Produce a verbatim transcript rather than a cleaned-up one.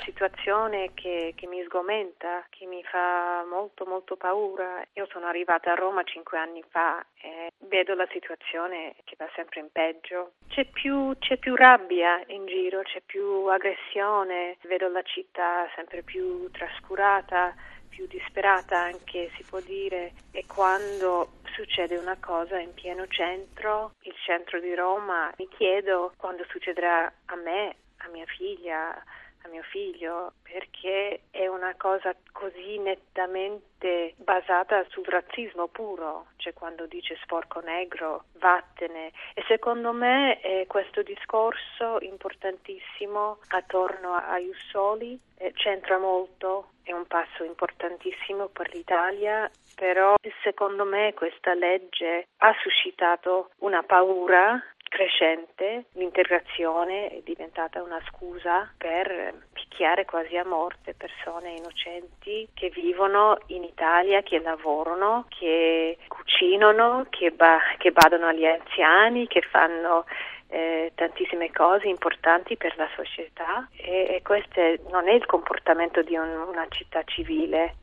una situazione che, che mi sgomenta, che mi fa molto molto paura. Io sono arrivata a Roma cinque anni fa e vedo la situazione che va sempre in peggio. C'è più, c'è più rabbia in giro, c'è più aggressione, vedo la città sempre più trascurata, più disperata anche, si può dire, e quando succede una cosa in pieno centro, il centro di Roma, mi chiedo quando succederà a me, a mia figlia, a mio figlio, perché è una cosa così nettamente basata sul razzismo puro, cioè quando dice sporco negro, vattene. E secondo me eh, questo discorso importantissimo attorno a Jussoli eh, c'entra molto, è un passo importantissimo per l'Italia, però secondo me questa legge ha suscitato una paura crescente, l'integrazione è diventata una scusa per picchiare quasi a morte persone innocenti che vivono in Italia, che lavorano, che cucinano, che, ba- che badano agli anziani, che fanno eh, tantissime cose importanti per la società, e, e questo non è il comportamento di un, una città civile.